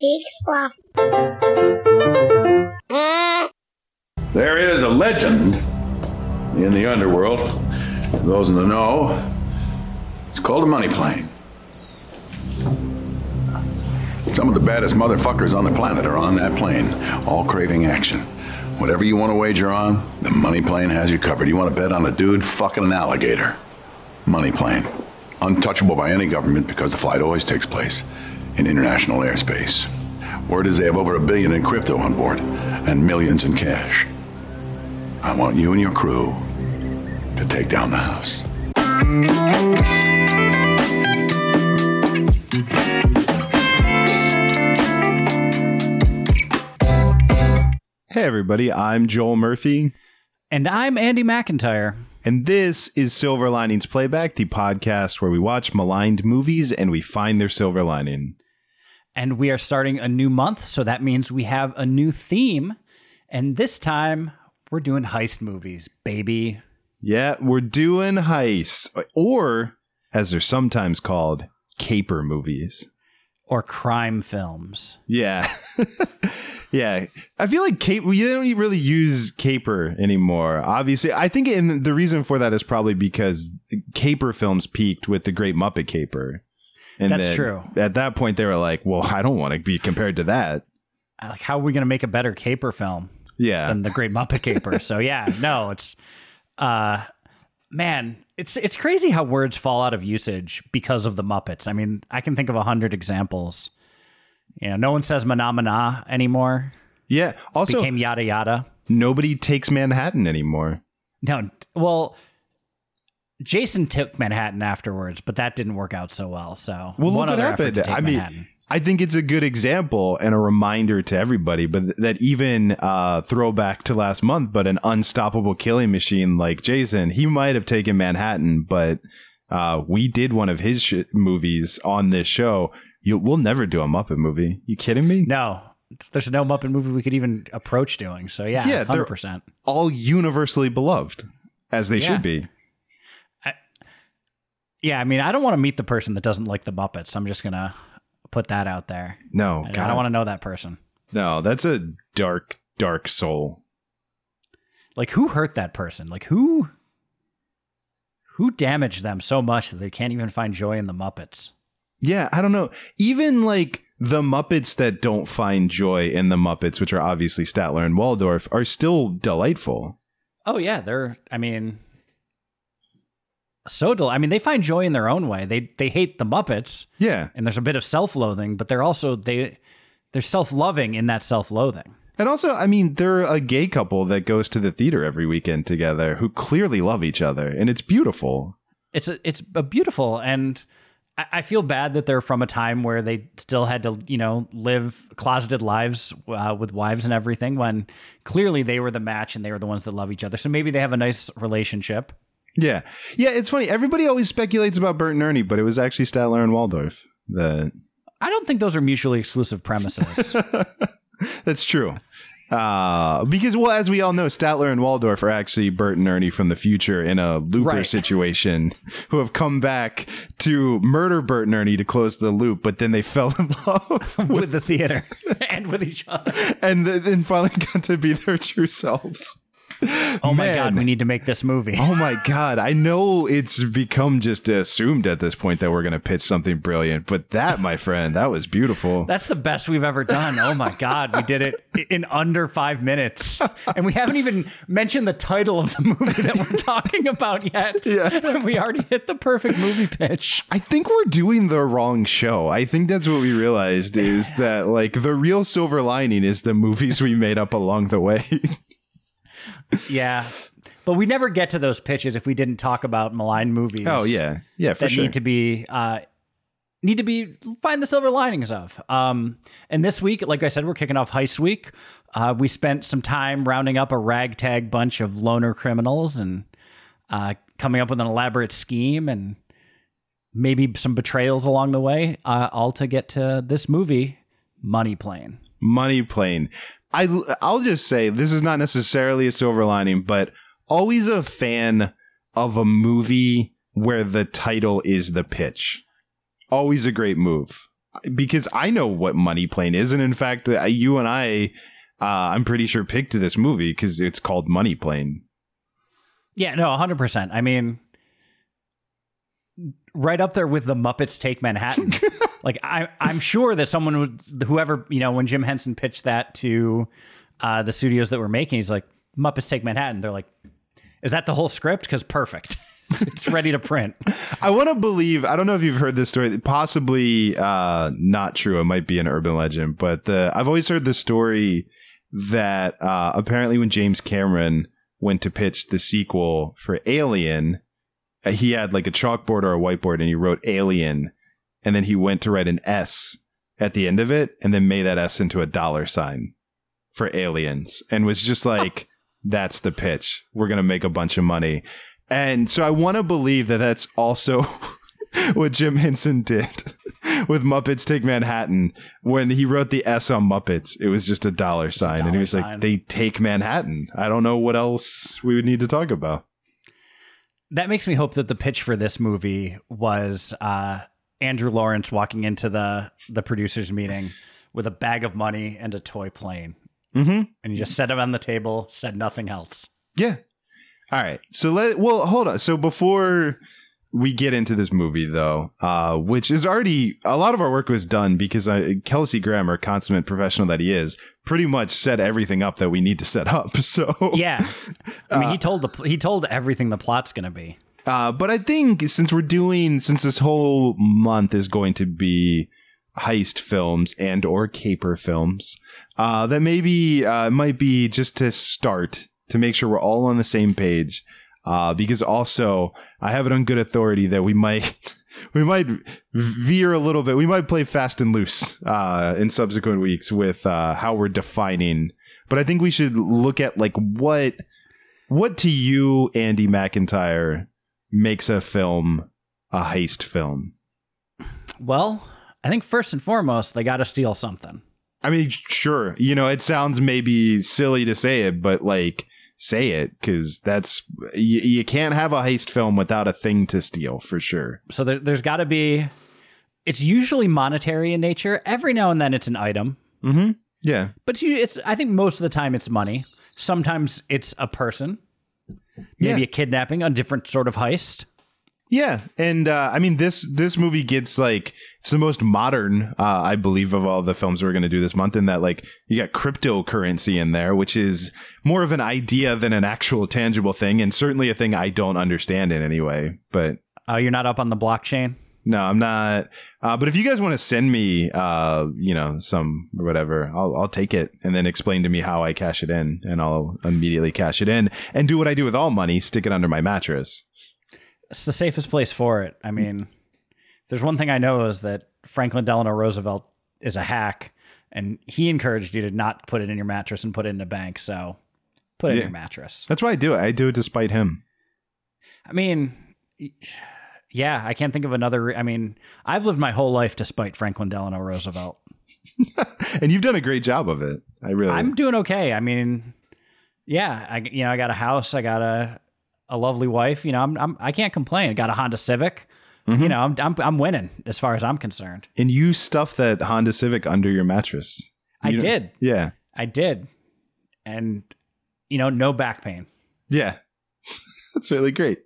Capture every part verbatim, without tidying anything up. Peak Sloth. There is a legend in the underworld, for those in the know, it's called a money plane. Some of the baddest motherfuckers on the planet are on that plane, all craving action. Whatever you want to wager on, the money plane has you covered. You want to bet on a dude fucking an alligator? Money plane. Untouchable by any government because the flight always takes place in international airspace. Word is they have over a billion in crypto on board and millions in cash. I want you and your crew to take down the house. Hey everybody, I'm Joel Murphy. And I'm Andy McIntyre. And this is Silver Linings Playback, the podcast where we watch maligned movies and we find their silver lining. And we are starting a new month, so that means we have a new theme. And this time, we're doing heist movies, baby. Yeah, we're doing heists. Or, as they're sometimes called, caper movies. Or crime films. Yeah. Yeah. I feel like cape, we don't really use caper anymore, obviously. I think and the reason for that is probably because caper films peaked with The Great Muppet Caper. And that's true. At that point, they were like, well, I don't want to be compared to that. Like, how are we going to make a better caper film yeah. than The Great Muppet Caper? So, yeah, no, it's... Uh, man, it's it's crazy how words fall out of usage because of the Muppets. I mean, I can think of a hundred examples. You know, no one says "mana mana" anymore. Yeah. Also, it became yada yada. Nobody takes Manhattan anymore. No. Well, Jason took Manhattan afterwards, but that didn't work out so well. So, well, one look other what happened. I mean, Manhattan. I think it's a good example and a reminder to everybody, but th- that even uh, throwback to last month, but an unstoppable killing machine like Jason, he might have taken Manhattan, but uh, we did one of his sh- movies on this show. You, we'll never do a Muppet movie. You kidding me? No, there's no Muppet movie we could even approach doing. So yeah, yeah, one hundred percent. They're all universally beloved, as they yeah. should be. I, yeah, I mean, I don't want to meet the person that doesn't like the Muppets. I'm just going to... put that out there. No, I, God. I don't want to know that person. No, that's a dark, dark soul. Like, who hurt that person? Like, who, who damaged them so much that they can't even find joy in the Muppets? Yeah, I don't know. Even like the Muppets that don't find joy in the Muppets, which are obviously Statler and Waldorf, are still delightful. Oh yeah, they're. I mean, so del- I mean, they find joy in their own way. They they hate the Muppets. Yeah. And there's a bit of self-loathing, but they're also they they're self-loving in that self-loathing. And also, I mean, they're a gay couple that goes to the theater every weekend together who clearly love each other. And it's beautiful. It's a, it's a beautiful. And I, I feel bad that they're from a time where they still had to, you know, live closeted lives uh, with wives and everything, when clearly they were the match and they were the ones that love each other. So maybe they have a nice relationship. Yeah. Yeah, it's funny. Everybody always speculates about Bert and Ernie, but it was actually Statler and Waldorf. That I don't think those are mutually exclusive premises. That's true. Uh, because, well, as we all know, Statler and Waldorf are actually Bert and Ernie from the future in a looper right. situation who have come back to murder Bert and Ernie to close the loop, but then they fell in love with, with the theater and with each other. And then finally got to be their true selves. Oh, man. My God, we need to make this movie. Oh, my God. I know it's become just assumed at this point that we're going to pitch something brilliant. But that, my friend, that was beautiful. That's the best we've ever done. Oh, my God. We did it in under five minutes. And we haven't even mentioned the title of the movie that we're talking about yet. Yeah. And we already hit the perfect movie pitch. I think we're doing the wrong show. I think that's what we realized is that, like, the real silver lining is the movies we made up along the way. Yeah, but we never get to those pitches if we didn't talk about malign movies. Oh yeah, yeah, for that sure. Need to be, uh, need to be find the silver linings of. Um, and this week, like I said, we're kicking off Heist Week. Uh, we spent some time rounding up a ragtag bunch of loner criminals and uh, coming up with an elaborate scheme and maybe some betrayals along the way, uh, all to get to this movie, Money Plane. Money Plane. I, I'll just say this is not necessarily a silver lining, but always a fan of a movie where the title is the pitch. Always a great move. because I know what Money Plane is. And in fact, you and I, uh, I'm pretty sure picked this movie because it's called Money Plane. Yeah, no, one hundred percent. I mean, right up there with the Muppets Take Manhattan. Like, I, I'm sure that someone would, whoever, you know, when Jim Henson pitched that to uh, the studios that were making, he's like, Muppets Take Manhattan. They're like, is that the whole script? Because perfect. It's ready to print. I want to believe, I don't know if you've heard this story, possibly uh, not true. It might be an urban legend, but the, I've always heard the story that uh, apparently when James Cameron went to pitch the sequel for Alien, he had like a chalkboard or a whiteboard and he wrote Alien. And then he went to write an S at the end of it and then made that S into a dollar sign for Aliens and was just like, that's the pitch. We're going to make a bunch of money. And so I want to believe that that's also what Jim Henson did with Muppets Take Manhattan. When he wrote the S on Muppets, it was just a dollar sign. A dollar and he was sign. Like, they take Manhattan. I don't know what else we would need to talk about. That makes me hope that the pitch for this movie was uh, Andrew Lawrence walking into the, the producers meeting with a bag of money and a toy plane. Mm-hmm. And he just set it on the table, said nothing else. Yeah. All right. So let well, hold on. So before we get into this movie, though, uh, which is already a lot of our work was done because I, Kelsey Grammer, consummate professional that he is, pretty much set everything up that we need to set up. So, yeah, I mean, uh, he told the he told everything the plot's going to be. Uh, but I think since we're doing since this whole month is going to be heist films and or caper films, uh, that maybe uh, might be just to start. To make sure we're all on the same page, uh, because also I have it on good authority that we might we might veer a little bit. We might play fast and loose uh, in subsequent weeks with uh, how we're defining. But I think we should look at like what what to you, Andy McIntyre, makes a film a heist film. Well, I think first and foremost, they got to steal something. I mean, sure, you know, it sounds maybe silly to say it, but like. Say it, because that's you, you can't have a heist film without a thing to steal for sure. So there, there's got to be. It's usually monetary in nature. Every now and then it's an item. Mm-hmm. Yeah, but you, it's I think most of the time it's money. Sometimes it's a person, maybe yeah. a kidnapping, a different sort of heist. Yeah. And uh, I mean, this this movie gets like it's the most modern, uh, I believe, of all the films we're going to do this month, in that like you got cryptocurrency in there, which is more of an idea than an actual tangible thing, and certainly a thing I don't understand in any way. But oh, uh, you're not up on the blockchain? No, I'm not. Uh, but if you guys want to send me, uh, you know, some or whatever, I'll, I'll take it and then explain to me how I cash it in, and I'll immediately cash it in and do what I do with all money. Stick it under my mattress. It's the safest place for it. I mean, there's one thing I know is that Franklin Delano Roosevelt is a hack, and he encouraged you to not put it in your mattress and put it in a bank. So put it yeah. in your mattress. That's why I do it. I do it despite him. I mean, yeah, I can't think of another. Re- I mean, I've lived my whole life despite Franklin Delano Roosevelt. And you've done a great job of it. I really I'm doing okay. I mean, yeah, I, you know, I got a house. I got a, a lovely wife. You know, I'm, I'm I can't complain. I got a Honda Civic. Mm-hmm. You know, I'm, I'm I'm winning as far as I'm concerned. And you stuffed that Honda Civic under your mattress. You I did. Yeah, I did. And, you know, no back pain. Yeah, that's really great.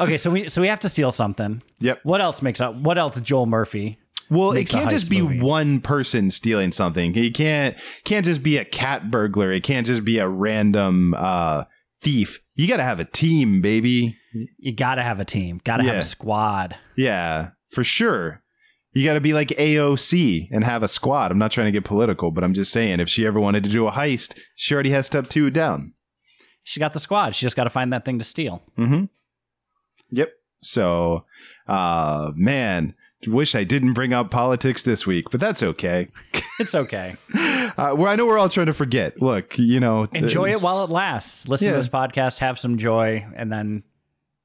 OK, so we so we have to steal something. Yep. What else makes up? What else? Joel Murphy. Well, it can't just be movie. One person stealing something. It can't can't just be a cat burglar. It can't just be a random uh, thief. You got to have a team, baby. You got to have a team. Got to yeah. have a squad. Yeah, for sure. You got to be like A O C and have a squad. I'm not trying to get political, but I'm just saying if she ever wanted to do a heist, she already has step two down. She got the squad. She just got to find that thing to steal. Mm-hmm. Yep. So, uh, man, wish I didn't bring up politics this week, but that's okay. It's okay. Uh, well, I know we're all trying to forget. Look, you know, enjoy it while it lasts. Listen yeah. to this podcast, have some joy, and then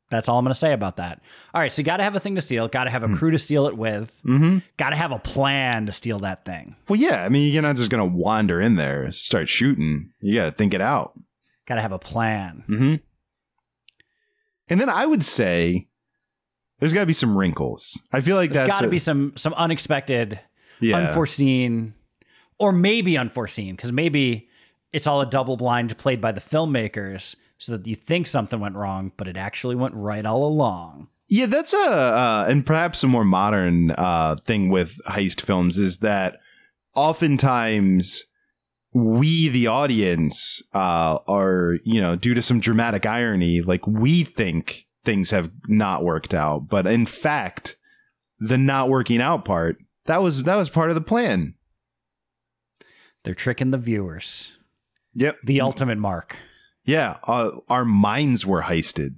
that's all I'm going to say about that. All right, so you got to have a thing to steal. Got to have a mm. crew to steal it with. Mm-hmm. Got to have a plan to steal that thing. Well, yeah. I mean, you're not just going to wander in there, start shooting. You got to think it out. Got to have a plan. Mm-hmm. And then I would say There's got to be some wrinkles. I feel like there's that's got to be some some unexpected, yeah. unforeseen, or maybe unforeseen, because maybe it's all a double blind played by the filmmakers so that you think something went wrong, but it actually went right all along. Yeah, that's a uh, and perhaps a more modern uh, thing with heist films is that oftentimes we, the audience, uh, are, you know, due to some dramatic irony, like we think things have not worked out. But in fact, the not working out part, that was that was part of the plan. They're tricking the viewers. Yep. The ultimate mark. Yeah. Uh, our minds were heisted.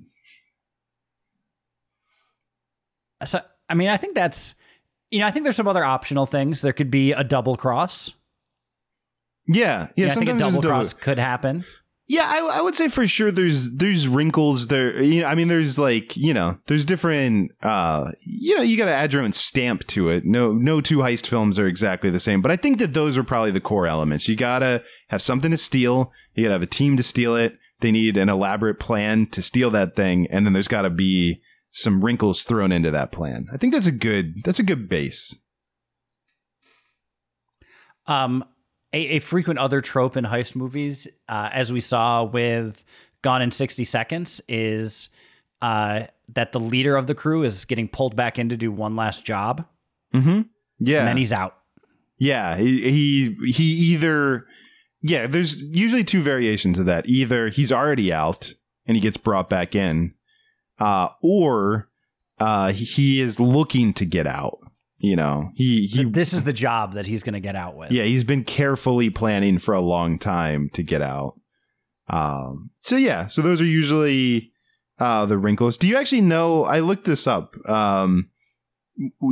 So, I mean, I think that's, you know, I think there's some other optional things. There could be a double cross. Yeah. Yeah. yeah I think a double cross double. could happen. Yeah. I, I would say for sure there's, there's wrinkles there. You know, I mean, there's like, you know, there's different, uh, you know, you got to add your own stamp to it. No, no two heist films are exactly the same, but I think that those are probably the core elements. You got to have something to steal. You got to have a team to steal it. They need an elaborate plan to steal that thing. And then there's got to be some wrinkles thrown into that plan. I think that's a good, that's a good base. Um, a, a frequent other trope in heist movies, uh, as we saw with Gone in sixty seconds, is uh, that the leader of the crew is getting pulled back in to do one last job. Mm-hmm. Yeah. And then he's out. Yeah. He, he, he either, yeah, there's usually two variations of that. Either he's already out and he gets brought back in, Uh, or uh, he is looking to get out. You know, he, he this is the job that he's going to get out with. Yeah, he's been carefully planning for a long time to get out. Um, so, yeah, so those are usually uh, the wrinkles. Do you actually know? I looked this up. Um,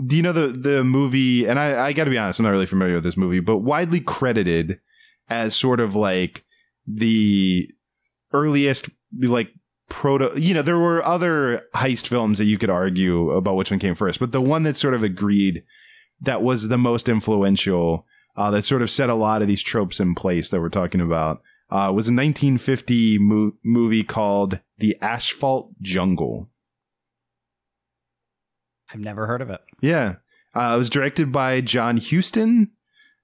do you know the, the movie? And I, I got to be honest, I'm not really familiar with this movie, but widely credited as sort of like the earliest, like, proto, you know, there were other heist films that you could argue about which one came first, but the one that sort of agreed that was the most influential, uh, that sort of set a lot of these tropes in place that we're talking about, uh, was a nineteen fifty mo- movie called The Asphalt Jungle. I've never heard of it. Yeah. Uh, it was directed by John Huston.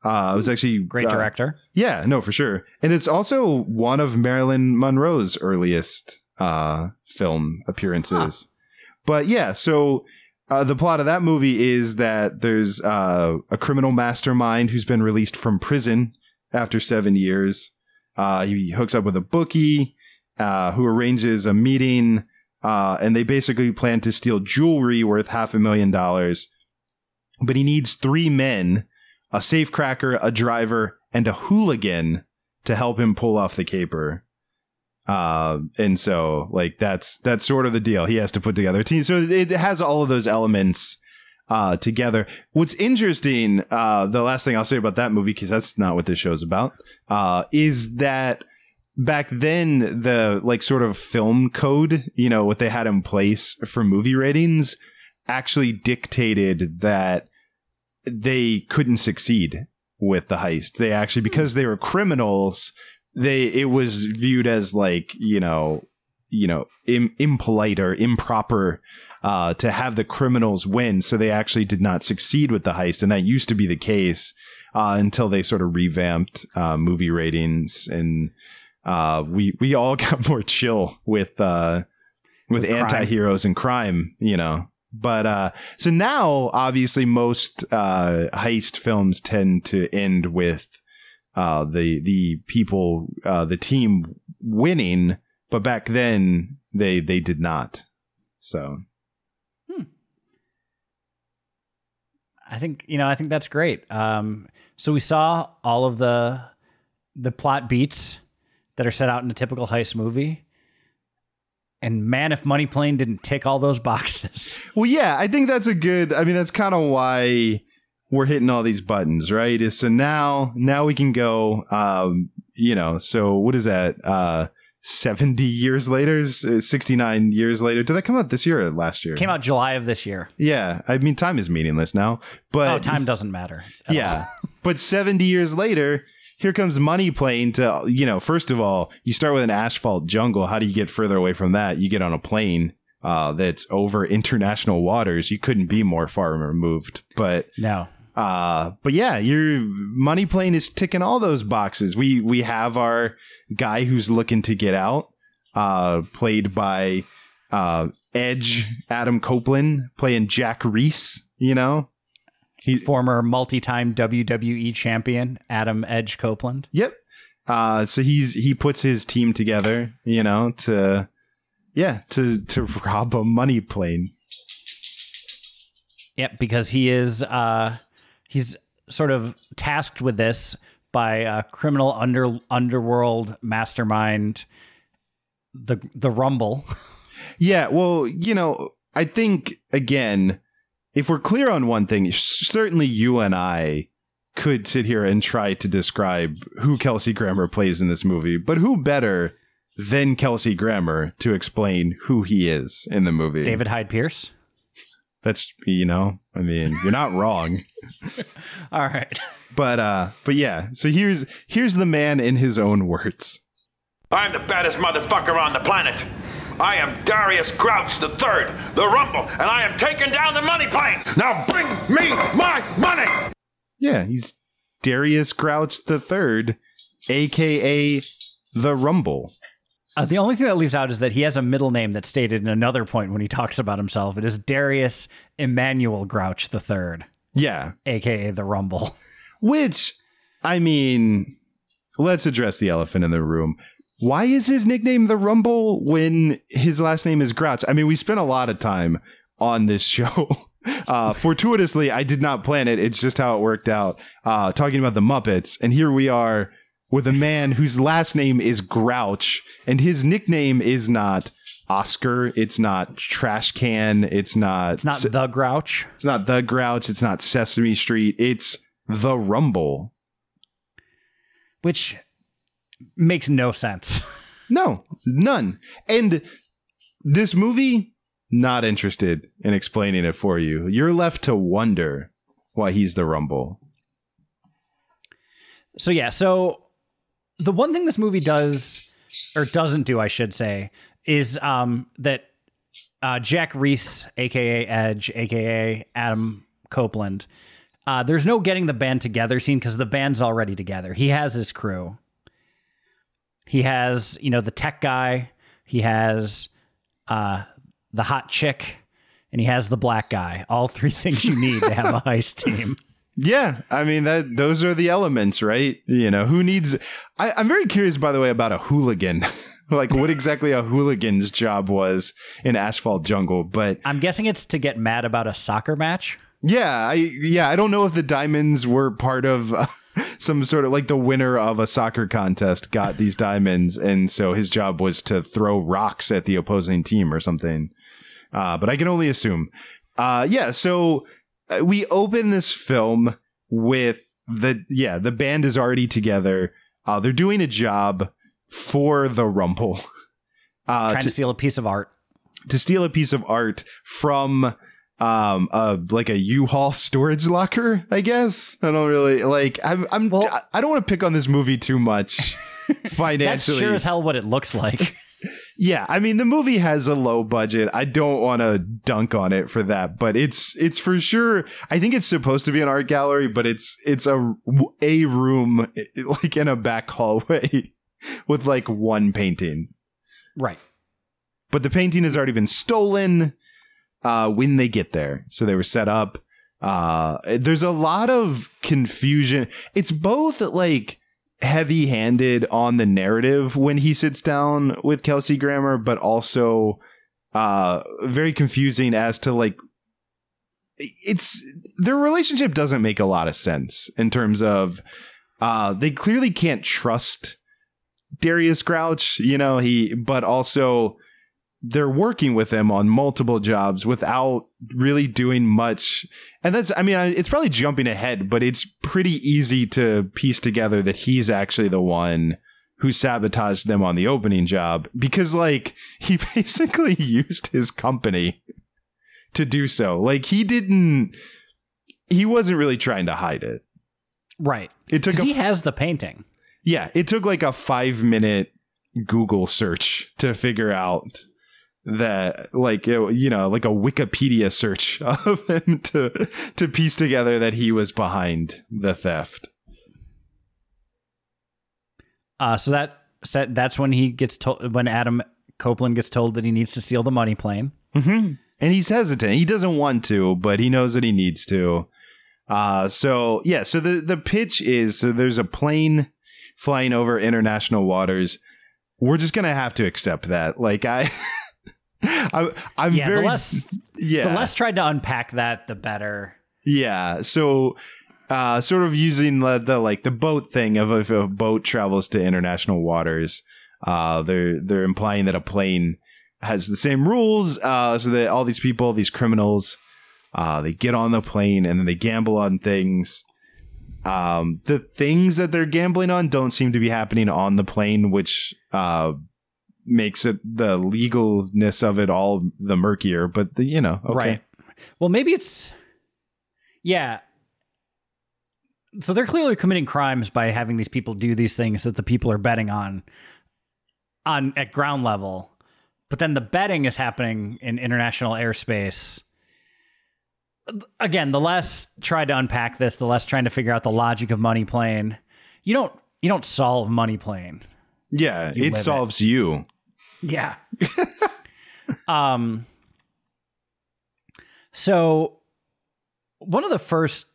Uh, it was actually great director. Uh, yeah, no, for sure. And it's also one of Marilyn Monroe's earliest uh film appearances. Huh. But yeah, so uh, the plot of that movie is that there's uh a criminal mastermind who's been released from prison after seven years. Uh he hooks up with a bookie uh who arranges a meeting, uh and they basically plan to steal jewelry worth half a million dollars, but he needs three men, a safecracker, a driver, and a hooligan to help him pull off the caper. Uh, and so like that's that's sort of the deal. He has to put together a team. So it has all of those elements uh, together. What's interesting, uh, the last thing I'll say about that movie, because that's not what this show's about, uh, is that back then the like sort of film code, you know, what they had in place for movie ratings actually dictated that they couldn't succeed with the heist. They actually, because they were criminals, They it was viewed as like, you know, you know, im- impolite or improper uh, to have the criminals win. So they actually did not succeed with the heist. And that used to be the case uh, until they sort of revamped uh, movie ratings. And uh, we we all got more chill with uh, with, with anti-heroes and crime, you know. But uh, so now, obviously, most uh, heist films tend to end with Uh, the the people, uh, the team winning, but back then they they did not. So, hmm. I think you know I think that's great. Um, so we saw all of the the plot beats that are set out in a typical heist movie. And man, if Money Plane didn't tick all those boxes. Well, yeah, I think that's a good. I mean, that's kind of why we're hitting all these buttons, right? Is so now, now we can go, um, you know, so what is that? Uh, seventy years later, sixty-nine years later. Did that come out this year or last year? It came out July of this year. Yeah. I mean, time is meaningless now, but oh, time doesn't matter. Yeah. But seventy years later, here comes Money Plane to, you know, first of all, you start with an asphalt jungle. How do you get further away from that? You get on a plane uh, that's over international waters, you couldn't be more far removed. But no. Uh, but yeah, your Money Plane is ticking all those boxes. We we have our guy who's looking to get out, uh, played by uh, Edge Adam Copeland, playing Jack Reese. You know, he former multi-time W W E champion Adam Edge Copeland. Yep. Uh, so he's he puts his team together. You know, to yeah to to rob a money plane. Yep, because he is. Uh... He's sort of tasked with this by a criminal under underworld mastermind, the the Rumble. Yeah, well, you know, I think, again, if we're clear on one thing, certainly you and I could sit here and try to describe who Kelsey Grammer plays in this movie, but who better than Kelsey Grammer to explain who he is in the movie? David Hyde Pierce? That's, you know, I mean, you're not wrong. All right. But uh, but yeah, so here's here's the man in his own words. I'm the baddest motherfucker on the planet. I am Darius Grouch the Third, the Rumble, and I am taking down the money plane. Now bring me my money. Yeah, he's Darius Grouch the Third, a k a the Rumble. Uh, the only thing that leaves out is that he has a middle name that's stated in another point when he talks about himself. It is Darius Emmanuel Grouch the Third. Yeah. A K A the Rumble. Which, I mean, let's address the elephant in the room. Why is his nickname the Rumble when his last name is Grouch? I mean, we spent a lot of time on this show. Uh, fortuitously, I did not plan it. It's just how it worked out. Uh, talking about the Muppets. And here we are. With a man whose last name is Grouch, and his nickname is not Oscar, it's not Trash Can, it's not... It's not Se- The Grouch. It's not The Grouch, it's not Sesame Street, it's The Rumble. Which makes no sense. No, none. And this movie, not interested in explaining it for you. You're left to wonder why he's The Rumble. So yeah, so... The one thing this movie does, or doesn't do, I should say, is um, that uh, Jack Reese, a k a. Edge, a k a. Adam Copeland, uh, there's no getting the band together scene because the band's already together. He has his crew. He has, you know, the tech guy. He has uh, the hot chick. And he has the black guy. All three things you need to have a heist team. Yeah, I mean, that those are the elements, right? You know, who needs... I, I'm very curious, by the way, about a hooligan. Like, what exactly a hooligan's job was in Asphalt Jungle, but... I'm guessing it's to get mad about a soccer match? Yeah, I yeah, I don't know if the diamonds were part of uh, some sort of... Like, the winner of a soccer contest got these diamonds, and so his job was to throw rocks at the opposing team or something. Uh, but I can only assume. Uh, yeah, so... We open this film with the, yeah, the band is already together. Uh, they're doing a job for the Rumble. Uh, Trying to, to steal a piece of art. To steal a piece of art from um, a, like a U-Haul storage locker, I guess. I don't really, like, I'm, I'm well, I don't want to pick on this movie too much financially. That's sure as hell what it looks like. Yeah, I mean, the movie has a low budget. I don't want to dunk on it for that, but it's it's for sure. I think it's supposed to be an art gallery, but it's it's a, a room like in a back hallway with like one painting. Right. But the painting has already been stolen uh, when they get there. So they were set up. Uh, there's a lot of confusion. It's both like... heavy-handed on the narrative when he sits down with Kelsey Grammer, but also uh very confusing as to like it's their relationship doesn't make a lot of sense in terms of uh they clearly can't trust Darius Grouch, you know, he but also they're working with him on multiple jobs without really doing much. And that's, I mean, it's probably jumping ahead, but it's pretty easy to piece together that he's actually the one who sabotaged them on the opening job because, like, he basically used his company to do so. Like, he didn't, he wasn't really trying to hide it. Right. It took, a, he has the painting. Yeah. It took like a five minute Google search to figure out that, like, you know, like a Wikipedia search of him to to piece together that he was behind the theft. Uh, so that so that's when he gets told, when Adam Copeland gets told that he needs to steal the money plane. Mm-hmm. And he's hesitant. He doesn't want to, but he knows that he needs to. Uh, so, yeah. So the, the pitch is, so there's a plane flying over international waters. We're just going to have to accept that. Like, I... I, I'm yeah, very the less, yeah. The less tried to unpack that, the better. Yeah. So, uh, sort of using the, the like the boat thing of if a boat travels to international waters, uh, they're they're implying that a plane has the same rules. Uh, so that all these people, these criminals, uh, they get on the plane and then they gamble on things. Um, the things that they're gambling on don't seem to be happening on the plane, which uh. makes it the legalness of it all the murkier, but the, you know, okay. Right. Well, maybe it's, yeah. So they're clearly committing crimes by having these people do these things that the people are betting on, on at ground level, but then the betting is happening in international airspace. Again, the less tried to unpack this, the less trying to figure out the logic of Money Plane. You don't, you don't solve Money Plane. Yeah. You it solves it. You. Yeah. um. So one of the first,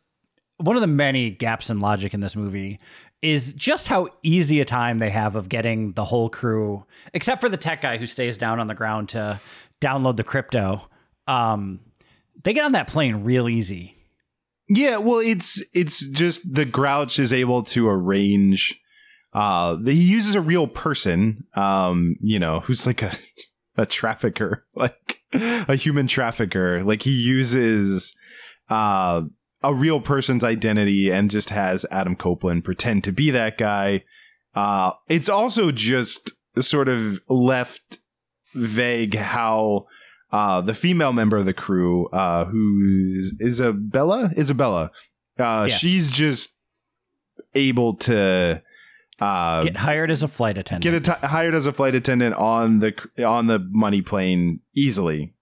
one of the many gaps in logic in this movie is just how easy a time they have of getting the whole crew, except for the tech guy who stays down on the ground to download the crypto. Um, they get on that plane real easy. Yeah. Well, it's, it's just the Grouch is able to arrange. Uh, he uses a real person, um, you know, who's like a, a trafficker, like a human trafficker. Like he uses uh, a real person's identity and just has Adam Copeland pretend to be that guy. Uh, it's also just sort of left vague how uh, the female member of the crew, uh, who's Isabella, Isabella, uh, yes. she's just able to... Uh, get hired as a flight attendant. Get a t- hired as a flight attendant on the on the money plane easily.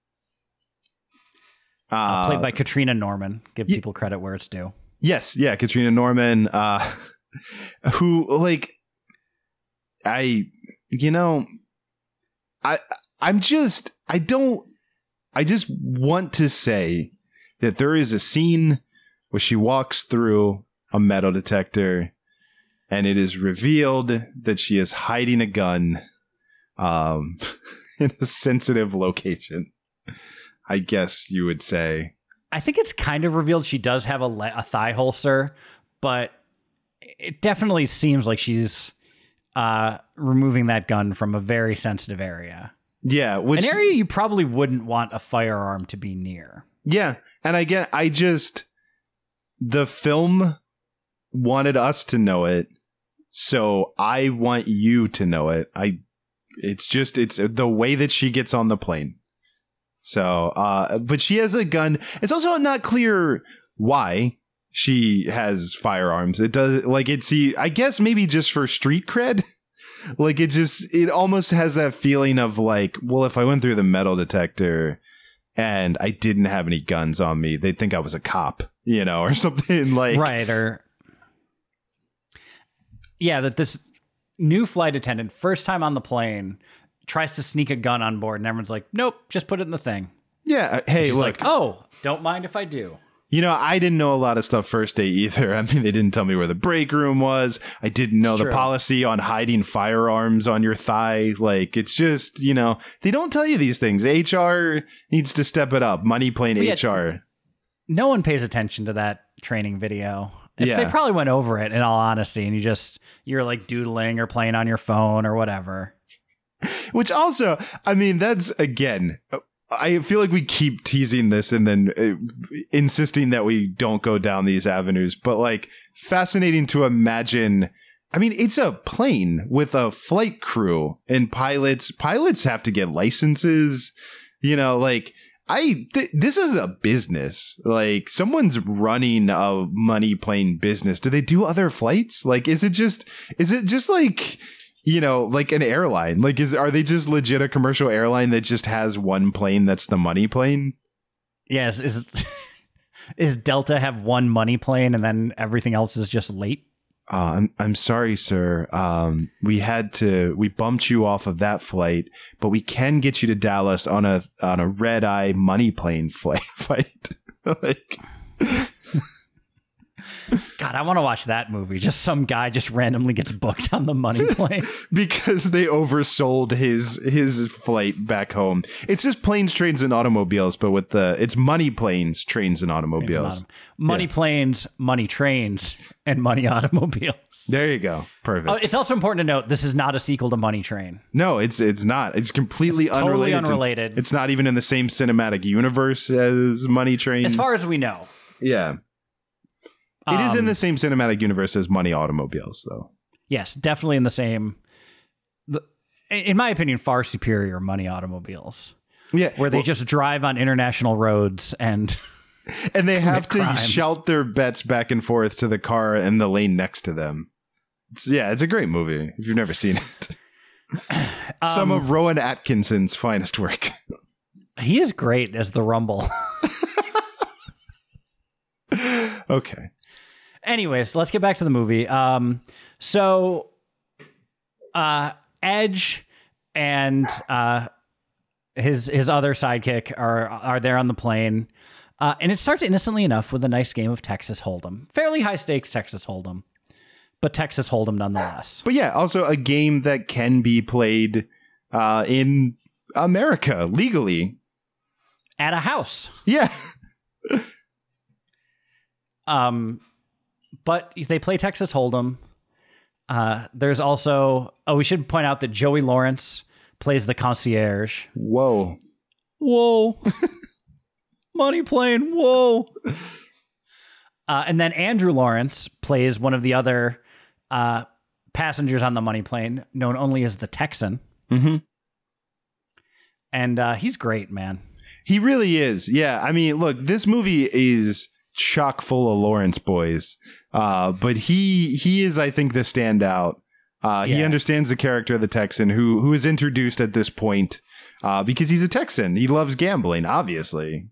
Uh, uh, played by Katrina Norman. Give y- people credit where it's due. Yes, yeah, Katrina Norman, uh, who like I, you know, I I'm just I don't I just want to say that there is a scene where she walks through a metal detector. And it is revealed that she is hiding a gun um, in a sensitive location, I guess you would say. I think it's kind of revealed she does have a, le- a thigh holster, but it definitely seems like she's uh, removing that gun from a very sensitive area. Yeah. Which, an area you probably wouldn't want a firearm to be near. Yeah. And again, I just... The film wanted us to know it. So I want you to know it. I, it's just, it's the way that she gets on the plane. So, uh, but she has a gun. It's also not clear why she has firearms. It does like it's, I guess maybe just for street cred. Like it just, it almost has that feeling of like, well, if I went through the metal detector and I didn't have any guns on me, they'd think I was a cop, you know, or something like. Right. Or. Yeah, that this new flight attendant, first time on the plane, tries to sneak a gun on board, and everyone's like, "Nope, just put it in the thing." Yeah, hey, she's look, like, oh, don't mind if I do. You know, I didn't know a lot of stuff first day either. I mean, they didn't tell me where the break room was. I didn't know it's the true. policy on hiding firearms on your thigh. Like, it's just, you know, they don't tell you these things. H R needs to step it up. Money Plane yeah, H R. No one pays attention to that training video. Yeah. They probably went over it in all honesty, and you just you're like doodling or playing on your phone or whatever. Which also, I mean, that's again, I feel like we keep teasing this and then uh, insisting that we don't go down these avenues. But like fascinating to imagine. I mean, it's a plane with a flight crew and pilots. Pilots have to get licenses, you know, like. I th- this is a business. Like someone's running a money plane business. Do they do other flights? Like, is it just is it just like you know, like an airline. Like, is are they just legit a commercial airline that just has one plane that's the money plane? Yes. Is is Delta have one money plane and then everything else is just late? Uh, I'm I'm sorry, sir. Um, we had to we bumped you off of that flight, but we can get you to Dallas on a on a red eye money plane flight. Fight. Like. God, I want to watch that movie. Just some guy just randomly gets booked on the money plane because they oversold his his flight back home. It's just planes, trains, and automobiles, but with the it's money planes, trains, and automobiles. Money yeah. planes, money trains, and money automobiles. There you go. Perfect. Oh, it's also important to note this is not a sequel to Money Train. No, it's it's not. It's completely it's totally unrelated. unrelated. To, it's not even in the same cinematic universe as Money Train, as far as we know. Yeah. It um, is in the same cinematic universe as Money Automobiles, though. Yes, definitely in the same. The, in my opinion, far superior Money Automobiles. Yeah, where they well, just drive on international roads and and they have to crimes. shout their bets back and forth to the car in the lane next to them. It's, yeah, it's a great movie if you've never seen it. Some um, of Rowan Atkinson's finest work. He is great as the Rumble. Okay. Anyways, let's get back to the movie. Um, so uh, Edge and uh, his his other sidekick are are there on the plane. Uh, and it starts innocently enough with a nice game of Texas Hold'em. Fairly high stakes Texas Hold'em, but Texas Hold'em nonetheless. But yeah, also a game that can be played uh, in America legally. At a house. Yeah. um. But they play Texas Hold'em. Uh, there's also... Oh, we should point out that Joey Lawrence plays the concierge. Whoa. Whoa. Money plane. Whoa. Uh, and then Andrew Lawrence plays one of the other uh, passengers on the money plane, known only as the Texan. Mm-hmm. And uh, he's great, man. He really is. Yeah. I mean, look, this movie is... chock full of Lawrence boys, uh but he he is I think the standout. uh yeah. He understands the character of the Texan, who who is introduced at this point uh because he's a Texan. He loves gambling, obviously.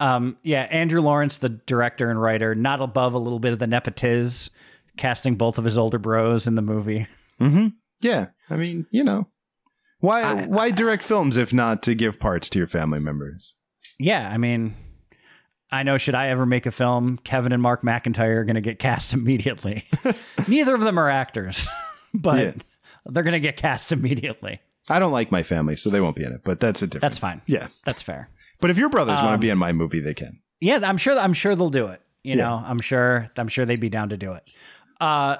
um yeah Andrew Lawrence, the director and writer, not above a little bit of the nepotiz, casting both of his older bros in the movie. Mm-hmm. Yeah, I mean, you know, why I, why I, direct films if not to give parts to your family members? Yeah, I mean, I know, should I ever make a film, Kevin and Mark McIntyre are going to get cast immediately. Neither of them are actors, but yeah. they're going to get cast immediately. I don't like my family, so they won't be in it, but that's a different... That's fine. Yeah. That's fair. But if your brothers um, want to be in my movie, they can. Yeah, I'm sure I'm sure they'll do it. You yeah. know, I'm sure I'm sure they'd be down to do it. Uh,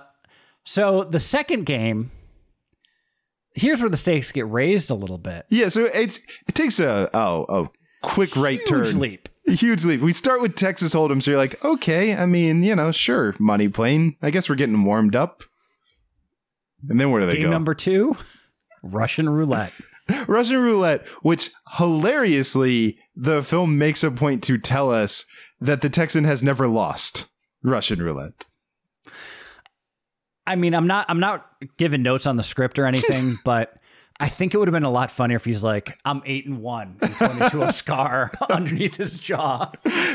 so the second game... Here's where the stakes get raised a little bit. Yeah, so it's it takes a... Oh, oh. Quick right Huge turn. Huge leap. Huge leap. We start with Texas Hold'em, so you're like, okay, I mean, you know, sure, money plane. I guess we're getting warmed up. And then where do they Game go? Game number two, Russian roulette. Russian roulette, which hilariously, the film makes a point to tell us that the Texan has never lost Russian roulette. I mean, I'm not, I'm not giving notes on the script or anything, but... I think it would have been a lot funnier if he's like, I'm eight and one, and pointed to a scar underneath his jaw.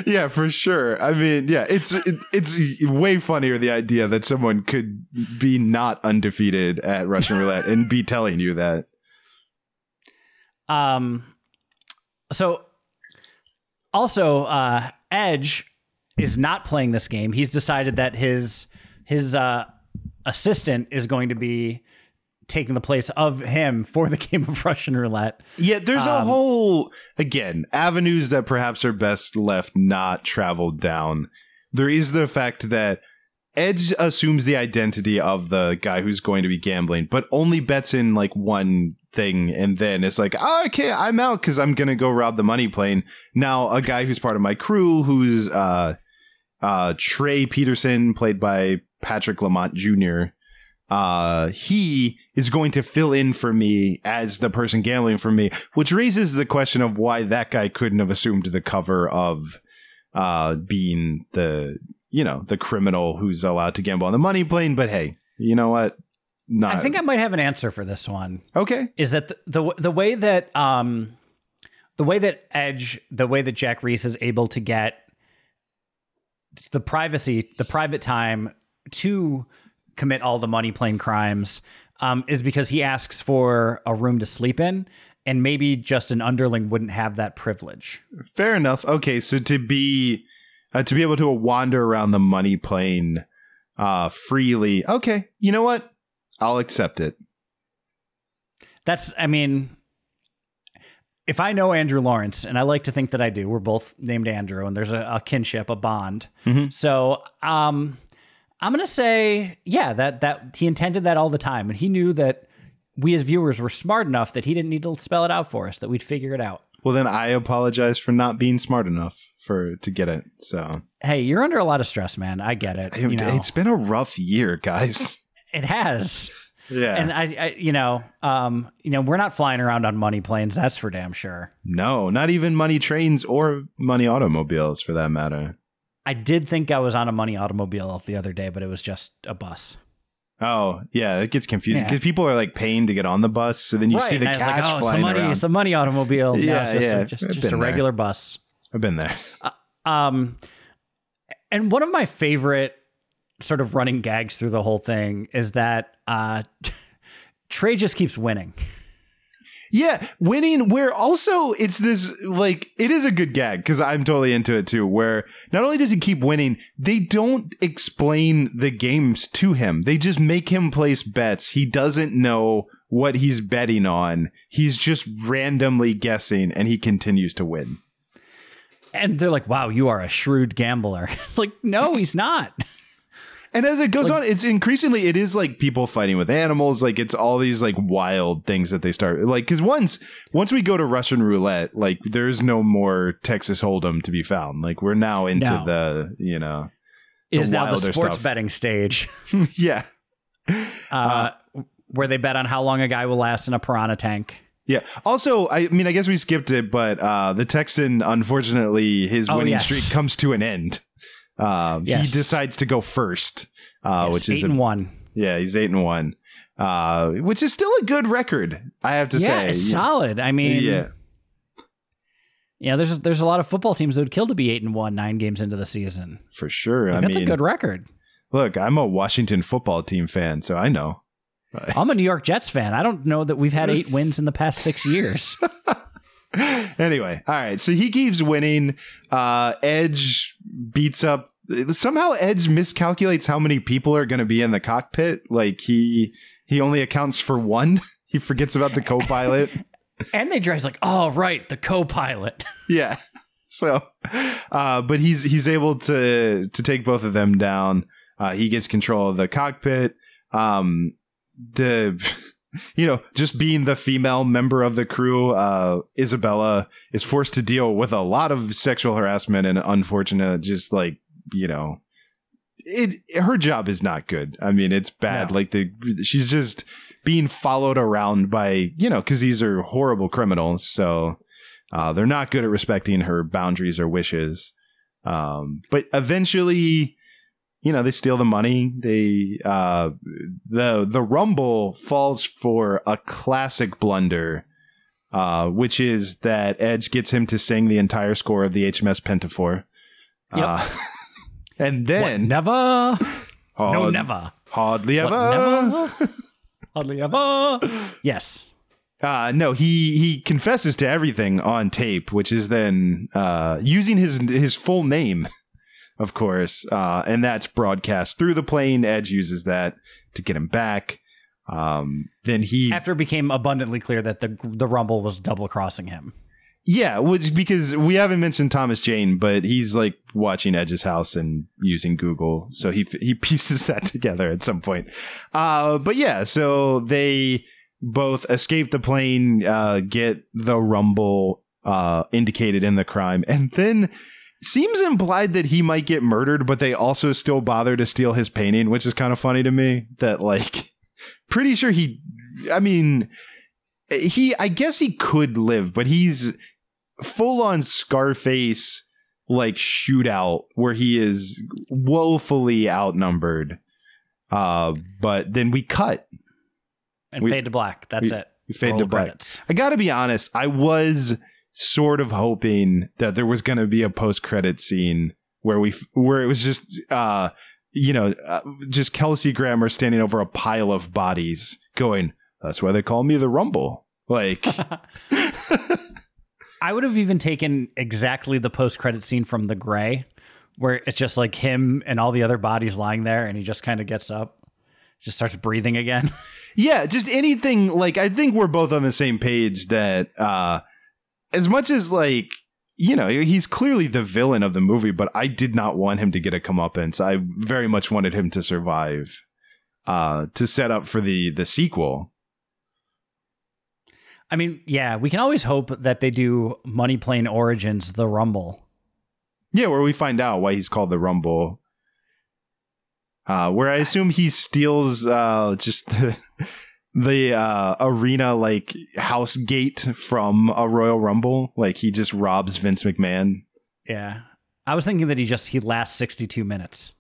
Yeah, for sure. I mean, yeah, it's it, it's way funnier, the idea that someone could be not undefeated at Russian roulette and be telling you that. Um, so also, uh, Edge is not playing this game. He's decided that his his uh, assistant is going to be taking the place of him for the game of Russian roulette. Yeah, there's um, a whole, again, avenues that perhaps are best left not traveled down. There is the fact that Edge assumes the identity of the guy who's going to be gambling, but only bets in like one thing, and then it's like, oh, okay, I'm out because I'm going to go rob the money plane. Now, a guy who's part of my crew, who's uh, uh, Trey Peterson, played by Patrick Lamont Junior, Uh, he is going to fill in for me as the person gambling for me, which raises the question of why that guy couldn't have assumed the cover of uh, being the, you know, the criminal who's allowed to gamble on the money plane. But hey, you know what? not. I think I might have an answer for this one. Okay. Is that the the, the way that um the way that Edge, the way that Jack Reese is able to get the privacy, the private time to commit all the money plane crimes um, is because he asks for a room to sleep in, and maybe just an underling wouldn't have that privilege. Fair enough. Okay. So to be, uh, to be able to wander around the money plane uh, freely. Okay. You know what? I'll accept it. That's, I mean, if I know Andrew Lawrence, and I like to think that I do, we're both named Andrew, and there's a, a kinship, a bond. Mm-hmm. So um, I'm going to say, yeah, that that he intended that all the time. And he knew that we as viewers were smart enough that he didn't need to spell it out for us, that we'd figure it out. Well, then I apologize for not being smart enough for to get it. So hey, you're under a lot of stress, man. I get it. I, you know. It's been a rough year, guys. It has. Yeah. And I, I you know, um, you know, we're not flying around on money planes. That's for damn sure. No, not even money trains or money automobiles for that matter. I did think I was on a money automobile the other day, but it was just a bus. Oh, yeah. It gets confusing because yeah. people are like paying to get on the bus. So then you right. see the and cash like, oh, flying it's the money, around. It's the money automobile. Yeah, no, it's just, yeah. just, just a regular there. bus. I've been there. Uh, um, and one of my favorite sort of running gags through the whole thing is that uh, Trey just keeps winning. Yeah, winning where also it's this like it is a good gag because I'm totally into it, too, where not only does he keep winning, they don't explain the games to him. They just make him place bets. He doesn't know what he's betting on. He's just randomly guessing and he continues to win. And they're like, wow, you are a shrewd gambler. It's like, no, he's not. And as it goes like, on, it's increasingly, it is like people fighting with animals. Like it's all these like wild things that they start like, because once once we go to Russian roulette, like there's no more Texas Hold'em to be found. Like we're now into no. the, you know, it is now the sports stuff. betting stage. yeah. Uh, uh, where they bet on how long a guy will last in a piranha tank. Yeah. Also, I mean, I guess we skipped it, but uh, the Texan, unfortunately, his oh, winning yes. streak comes to an end. Um, yes. He decides to go first, uh, yes, which is eight and a, one. Yeah, he's eight and one, uh, which is still a good record. I have to yeah, say, it's yeah. solid. I mean, yeah, yeah. There's there's a lot of football teams that would kill to be eight and one nine games into the season for sure. Like, I that's mean, a good record. Look, I'm a Washington football team fan, so I know. I'm a New York Jets fan. I don't know that we've had eight wins in the past six years. Anyway, all right. So he keeps winning. Uh, Edge beats up. Somehow Edge miscalculates how many people are going to be in the cockpit. Like he he only accounts for one. He forgets about the co-pilot. And they drive like, oh, right, the co-pilot. Yeah. So uh, but he's he's able to to take both of them down. Uh, he gets control of the cockpit. Um, the. You know, just being the female member of the crew, uh, Isabella is forced to deal with a lot of sexual harassment and unfortunate, just like, you know, it. Her job is not good. I mean, it's bad. No. Like the she's just being followed around by, you know, because these are horrible criminals. So uh, they're not good at respecting her boundaries or wishes. Um, but eventually, you know, they steal the money. They uh, the the Rumble falls for a classic blunder, uh, which is that Edge gets him to sing the entire score of the H M S Pinafore. Yep. Uh, and then what, never, hard, no, never, hardly ever, what, never? hardly ever. Yes. Uh, no, he he confesses to everything on tape, which is then uh, using his his full name. Of course, uh, and that's broadcast through the plane. Edge uses that to get him back. Um, then he, after it became abundantly clear that the the Rumble was double crossing him. Yeah, which because we haven't mentioned Thomas Jane, but he's like watching Edge's house and using Google, so he he pieces that together at some point. Uh, but yeah, so they both escape the plane, uh, get the Rumble uh, indicated in the crime, and then. Seems implied that he might get murdered, but they also still bother to steal his painting, which is kind of funny to me that like pretty sure he I mean, he I guess he could live, but he's full on Scarface like shootout where he is woefully outnumbered. Uh, but then we cut And we, fade to black. That's we, it. We fade Roll to black. Credits. I got to be honest. I was sort of hoping that there was going to be a post-credit scene where we where it was just, uh, you know, uh, just Kelsey Grammer standing over a pile of bodies going, that's why they call me the Rumble. Like, I would have even taken exactly the post-credit scene from The Gray, where it's just like him and all the other bodies lying there, and he just kind of gets up, just starts breathing again. Yeah, just anything. Like, I think we're both on the same page that uh, as much as, like, you know, he's clearly the villain of the movie, but I did not want him to get a comeuppance. I very much wanted him to survive uh, to set up for the the sequel. I mean, yeah, we can always hope that they do Money Plane Origins, The Rumble. Yeah, where we find out why he's called The Rumble. Uh, where I assume he steals uh, just the, the uh, arena, like, house gate from a Royal Rumble. Like, he just robs Vince McMahon. Yeah. I was thinking that he just, he lasts sixty-two minutes.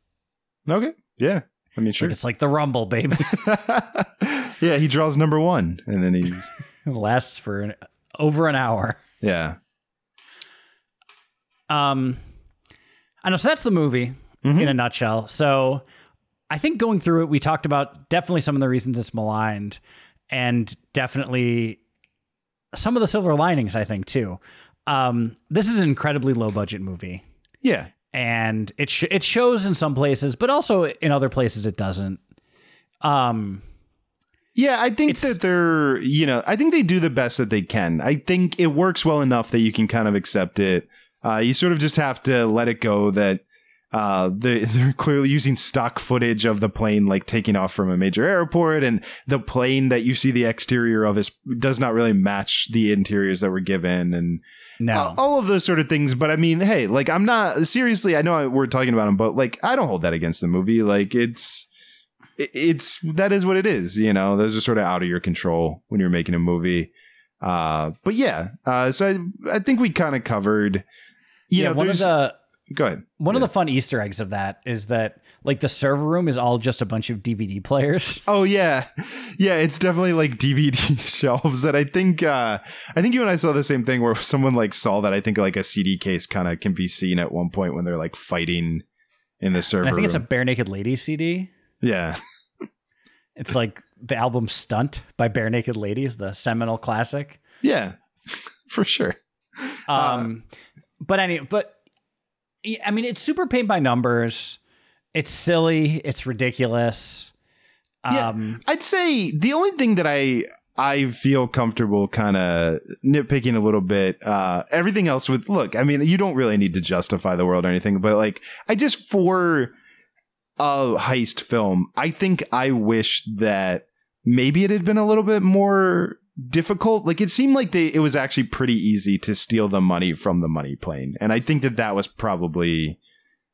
Okay. Yeah. I mean, sure. Like, it's like The Rumble, baby. Yeah, he draws number one, and then he's... It lasts for an, over an hour. Yeah. Um, I know. So that's the movie mm-hmm. in a nutshell. So I think going through it, we talked about definitely some of the reasons it's maligned, and definitely some of the silver linings, I think, too. Um, this is an incredibly low budget movie. Yeah. And it, sh- it shows in some places, but also in other places it doesn't. Um, Yeah, I think it's, that they're, you know, I think they do the best that they can. I think it works well enough that you can kind of accept it. Uh, you sort of just have to let it go that uh, they, they're clearly using stock footage of the plane, like, taking off from a major airport, and the plane that you see the exterior of is does not really match the interiors that were given, and no. uh, all of those sort of things. But I mean, hey, like, I'm not seriously, I know I, we're talking about them, but, like, I don't hold that against the movie. Like, it's. It's that is what it is. You know, those are sort of out of your control when you're making a movie. Uh, but yeah, uh, so I, I think we kind of covered, you yeah, know, one there's, of the, go ahead. One yeah. of the fun Easter eggs of that is that, like, the server room is all just a bunch of D V D players. Oh yeah. Yeah. It's definitely like D V D shelves that I think, uh, I think you and I saw the same thing where someone, like, saw that. I think, like, a C D case kind of can be seen at one point when they're, like, fighting in the server. And I think room. It's a Bare Naked Ladies C D. Yeah. It's like the album Stunt by Bare Naked Ladies, the seminal classic. Yeah, for sure. Um, uh, but anyway, but I mean, it's super paint by numbers. It's silly. It's ridiculous. Um, yeah, I'd say the only thing that I I feel comfortable kind of nitpicking a little bit. Uh, everything else with look, I mean, you don't really need to justify the world or anything, but, like, I just for. a heist film, I think I wish that maybe it had been a little bit more difficult. Like, it seemed like they it was actually pretty easy to steal the money from the money plane, and I think that that was probably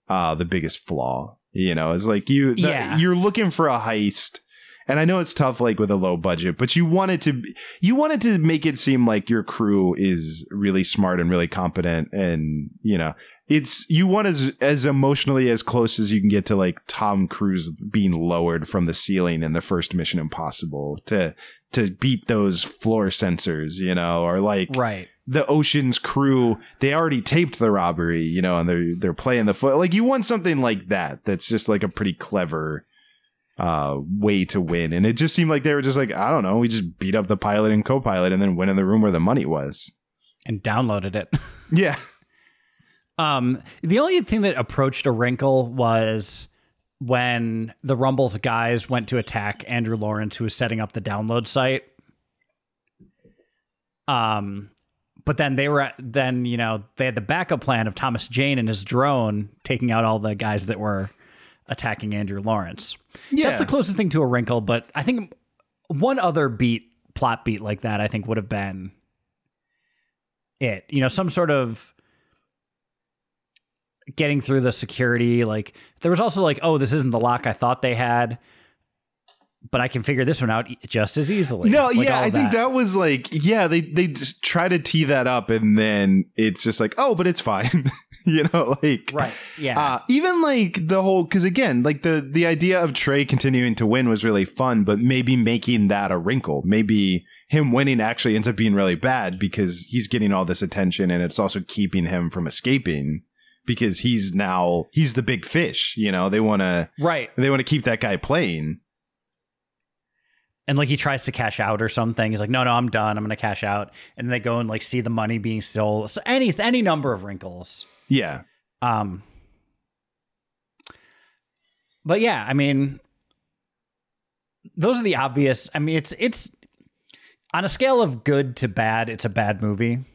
uh the biggest flaw. You know, it's like you the, yeah. you're looking for a heist, and I know it's tough, like, with a low budget, but you wanted to you wanted to make it seem like your crew is really smart and really competent, and, you know, It's you want as as emotionally as close as you can get to, like, Tom Cruise being lowered from the ceiling in the first Mission Impossible to to beat those floor sensors, you know, or, like, right. the Ocean's crew. They already taped the robbery, you know, and they're they're playing the foot. Like, you want something like that. That's just, like, a pretty clever uh, way to win. And it just seemed like they were just like, I don't know, we just beat up the pilot and co-pilot and then went in the room where the money was and downloaded it. Yeah. Um, the only thing that approached a wrinkle was when the Rumble's guys went to attack Andrew Lawrence, who was setting up the download site. Um, but then they were, then, you know, they had the backup plan of Thomas Jane and his drone taking out all the guys that were attacking Andrew Lawrence. Yeah. That's the closest thing to a wrinkle, but I think one other beat, plot beat like that, I think would have been it, you know, some sort of getting through the security. Like, there was also, like, oh, this isn't the lock I thought they had. but I can figure this one out just as easily. No, like yeah, I that. think that was like, yeah, they, they just try to tee that up and then it's just like, oh, but it's fine. You know, like, right. Yeah. Uh, even like the whole, because again, like the, the idea of Trey continuing to win was really fun, but maybe making that a wrinkle, maybe him winning actually ends up being really bad because he's getting all this attention and it's also keeping him from escaping. Because he's now he's the big fish, you know, they want to right. They want to keep that guy playing. And like he tries to cash out or something. He's like, no, no, I'm done. I'm going to cash out. And they go and like see the money being stolen. So any any number of wrinkles. Yeah. Um. But yeah, I mean, those are the obvious. I mean, it's it's on a scale of good to bad. It's a bad movie.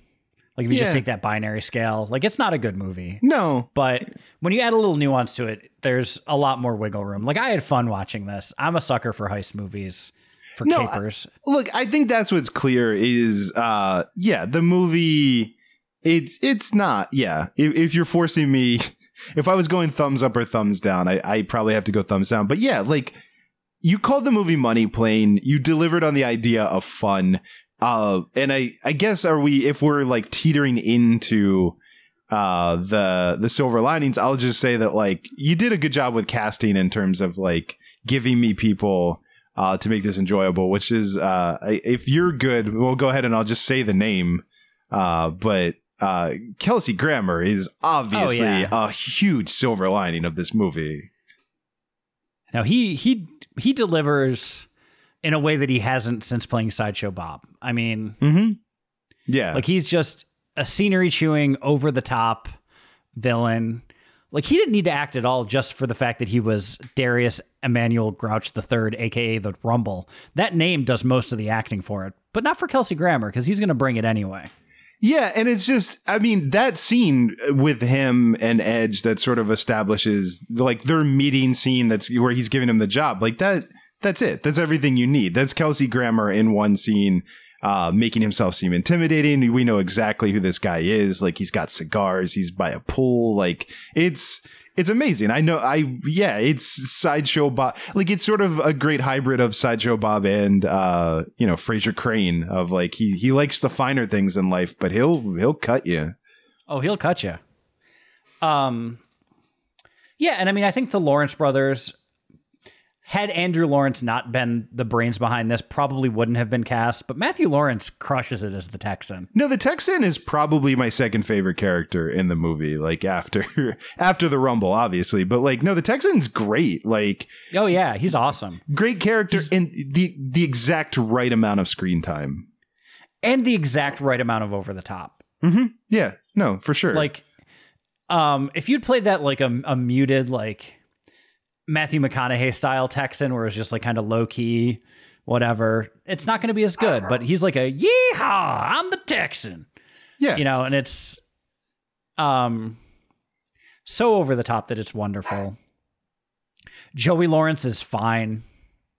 Like if you yeah. just take that binary scale, like it's not a good movie. No. But when you add a little nuance to it, there's a lot more wiggle room. Like I had fun watching this. I'm a sucker for heist movies, for no, capers. I, look, I think that's what's clear is, uh, yeah, the movie, it's it's not. Yeah. If, if you're forcing me, if I was going thumbs up or thumbs down, I, I probably have to go thumbs down. But yeah, like you called the movie Money Plane. You delivered on the idea of fun. Uh, and I, I guess are we if we're like teetering into uh, the the silver linings, I'll just say that, like, you did a good job with casting in terms of like giving me people uh, to make this enjoyable, which is uh, if you're good, we'll go ahead and I'll just say the name. Uh, but uh, Kelsey Grammer is obviously oh, yeah. a huge silver lining of this movie. Now, he he he delivers in a way that he hasn't since playing Sideshow Bob. I mean, mm-hmm. yeah, like he's just a scenery chewing, over the top villain. Like he didn't need to act at all just for the fact that he was Darius Emmanuel Grouch the third, A K A the Rumble. That name does most of the acting for it, but not for Kelsey Grammer, because he's going to bring it anyway. Yeah. And it's just, I mean, that scene with him and Edge that sort of establishes like their meeting scene, that's where he's giving him the job, like that. That's it. That's everything you need. That's Kelsey Grammer in one scene, uh, making himself seem intimidating. We know exactly who this guy is. Like he's got cigars. He's by a pool. Like it's it's amazing. I know. I yeah. It's Sideshow Bob. Like it's sort of a great hybrid of Sideshow Bob and uh, you know, Fraser Crane, of like he he likes the finer things in life, but he'll he'll cut you. Oh, he'll cut you. Um, yeah, and I mean, I think the Lawrence brothers, had Andrew Lawrence not been the brains behind this, probably wouldn't have been cast. But Matthew Lawrence crushes it as the Texan. No, the Texan is probably my second favorite character in the movie, like after after the Rumble, obviously. But like, no, the Texan's great. Like, oh, yeah, he's awesome. Great character he's, and the the exact right amount of screen time. And the exact right amount of over the top. Mm-hmm. Yeah, no, for sure. Like, um, if you'd played that like a, a muted, like Matthew McConaughey style Texan, where it's just like kind of low key, whatever, it's not going to be as good. But he's like a yeehaw, I'm the Texan. Yeah, you know, and it's um so over the top that it's wonderful. Joey Lawrence is fine.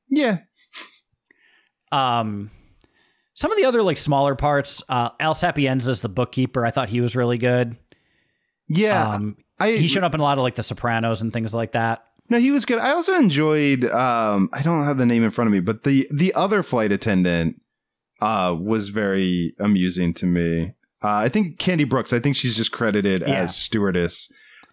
Yeah. Um, some of the other like smaller parts, uh, Al Sapienza's the bookkeeper. I thought he was really good. Yeah, um, I, he showed up in a lot of like The Sopranos and things like that. No, he was good. I also enjoyed, um, I don't have the name in front of me, but the, the other flight attendant uh, was very amusing to me. Uh, I think Candy Brooks, I think she's just credited yeah. as stewardess.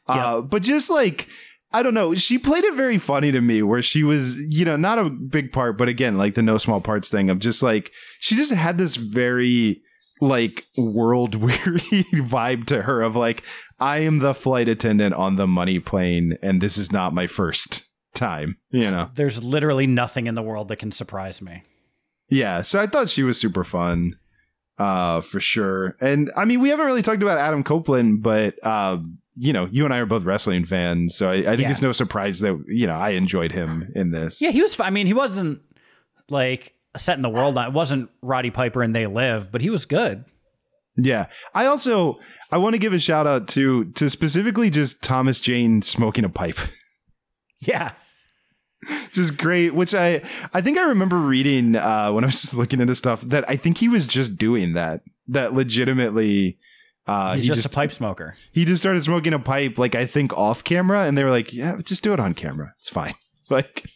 Uh, yeah. But just like, I don't know, she played it very funny to me, where she was, you know, not a big part, but again, like the no small parts thing of just like, she just had this very like world weary vibe to her of like, I am the flight attendant on the money plane, and this is not my first time, you know. There's literally nothing in the world that can surprise me. Yeah, so I thought she was super fun, uh, for sure. And, I mean, we haven't really talked about Adam Copeland, but, uh, you know, you and I are both wrestling fans, so I, I think yeah. it's no surprise that, you know, I enjoyed him in this. Yeah, he was, I mean, he wasn't, like, setting the world on, it wasn't Roddy Piper and They Live, but he was good. Yeah. I also I want to give a shout out to to specifically just Thomas Jane smoking a pipe. Yeah. Just great, which I I think I remember reading uh, when I was just looking into stuff that I think he was just doing that, that legitimately. Uh, He's he just, just a pipe smoker. He just started smoking a pipe, like I think off camera. And they were like, yeah, just do it on camera. It's fine. Like,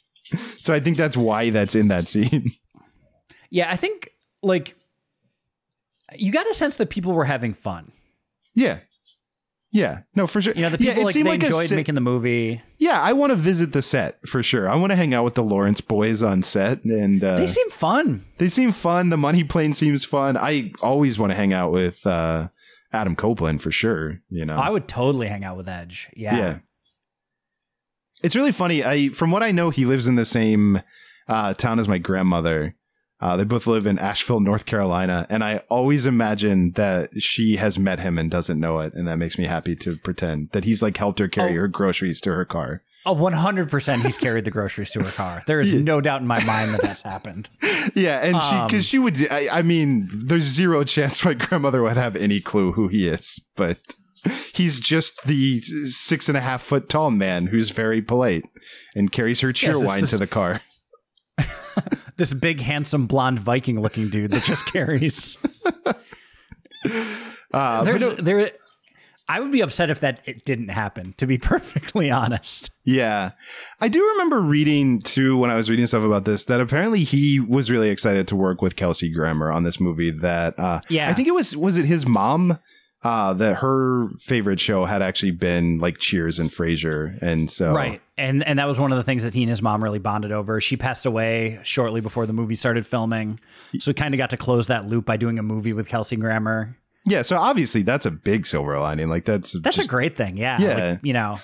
So I think that's why that's in that scene. Yeah, I think, like, you got a sense that people were having fun. Yeah. Yeah, no, for sure. You know, the people, yeah, like, they like enjoyed making the movie. Yeah, I want to visit the set for sure. I want to hang out with the Lawrence boys on set. and uh, They seem fun. They seem fun. The Money Plane seems fun. I always want to hang out with uh, Adam Copeland for sure. You know, I would totally hang out with Edge. Yeah. Yeah. It's really funny. I, from what I know, he lives in the same uh, town as my grandmother. Uh, they both live in Asheville, North Carolina, and I always imagine that she has met him and doesn't know it, and that makes me happy to pretend that he's, like, helped her carry oh, her groceries to her car. Oh, one hundred percent he's carried the groceries to her car. There is yeah. no doubt in my mind that that's happened. Yeah, and um, she, because she would, I, I mean, there's zero chance my grandmother would have any clue who he is, but he's just the six and a half foot tall man who's very polite and carries her cheer yes, wine this, this, to the car. This big, handsome, blonde Viking-looking dude that just carries. uh, There's, no, there, I would be upset if that it didn't happen, to be perfectly honest. Yeah. I do remember reading, too, when I was reading stuff about this, that apparently he was really excited to work with Kelsey Grammer on this movie. That uh, yeah. I think it was, was it his mom? Uh, that her favorite show had actually been, like, Cheers and Frasier. And so, right. And, and that was one of the things that he and his mom really bonded over. She passed away shortly before the movie started filming. So we kind of got to close that loop by doing a movie with Kelsey Grammer. Yeah. So obviously that's a big silver lining. Like, that's, that's just a great thing. Yeah. Yeah. Like, you know,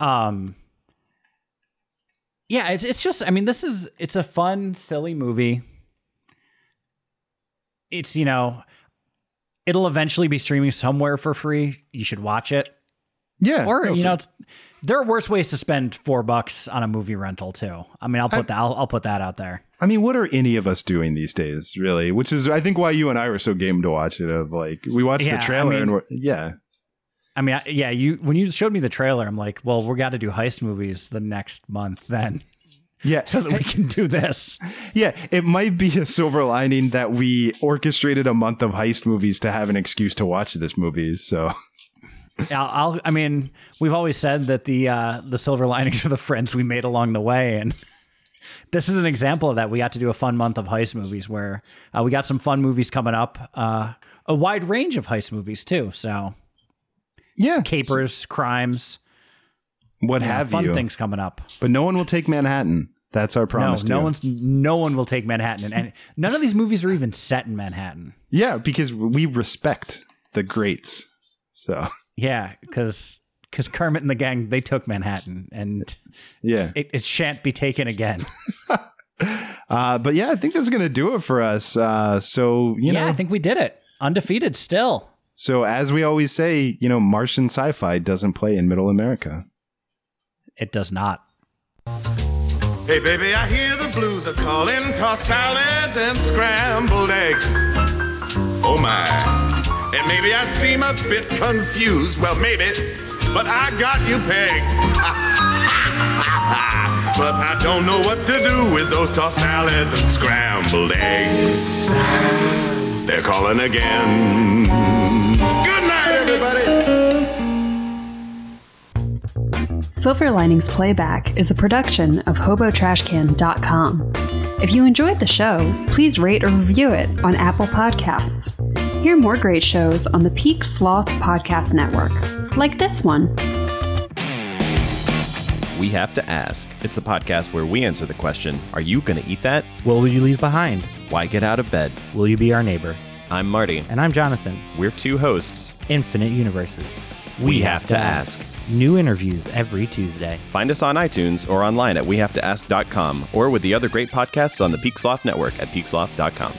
um, yeah, it's, it's just, I mean, this is, it's a fun, silly movie. It's, you know, it'll eventually be streaming somewhere for free. You should watch it. Yeah. Or, you know, it's, there are worse ways to spend four bucks on a movie rental, too. I mean, I'll put I, that I'll, I'll put that out there. I mean, what are any of us doing these days, really? Which is, I think, why you and I were so game to watch it. Of like, we watched yeah, the trailer I mean, and we're, yeah. I mean, I, yeah, you when you showed me the trailer, I'm like, well, we're got to do heist movies the next month then. Yeah, so that we can do this. Yeah, it might be a silver lining that we orchestrated a month of heist movies to have an excuse to watch this movie. So, I'll, I'll I mean, we've always said that the uh, the silver linings are the friends we made along the way, and this is an example of that. We got to do a fun month of heist movies where uh, we got some fun movies coming up, uh, a wide range of heist movies too. So, yeah, capers, crimes, what yeah, have fun you? Fun things coming up, but no one will take Manhattan. That's our promise. No, no one's, no one will take Manhattan, and none of these movies are even set in Manhattan. Yeah, because we respect the greats. So yeah, because because Kermit and the gang, they took Manhattan, and yeah, it, it shan't be taken again. uh, but yeah, I think that's gonna do it for us. Uh, so you yeah, know, I think we did it. Undefeated still. So as we always say, you know, Martian sci-fi doesn't play in Middle America. It does not. Hey, baby, I hear the blues are calling, toss salads and scrambled eggs. Oh, my. And maybe I seem a bit confused. Well, maybe, but I got you pegged. But I don't know what to do with those tossed salads and scrambled eggs. They're calling again. Good night, everybody. Silver Linings Playback is a production of Hobo Trash Can dot com. If you enjoyed the show, please rate or review it on Apple Podcasts. Hear more great shows on the Peak Sloth Podcast Network, like this one. We Have to Ask. It's a podcast where we answer the question, are you going to eat that? What will you leave behind? Why get out of bed? Will you be our neighbor? I'm Marty. And I'm Jonathan. We're two hosts. Infinite universes. We, we have, have to ask. ask. New interviews every Tuesday. Find us on iTunes or online at we have to ask dot com or with the other great podcasts on the Peak Sloth Network at Peak Sloth dot com.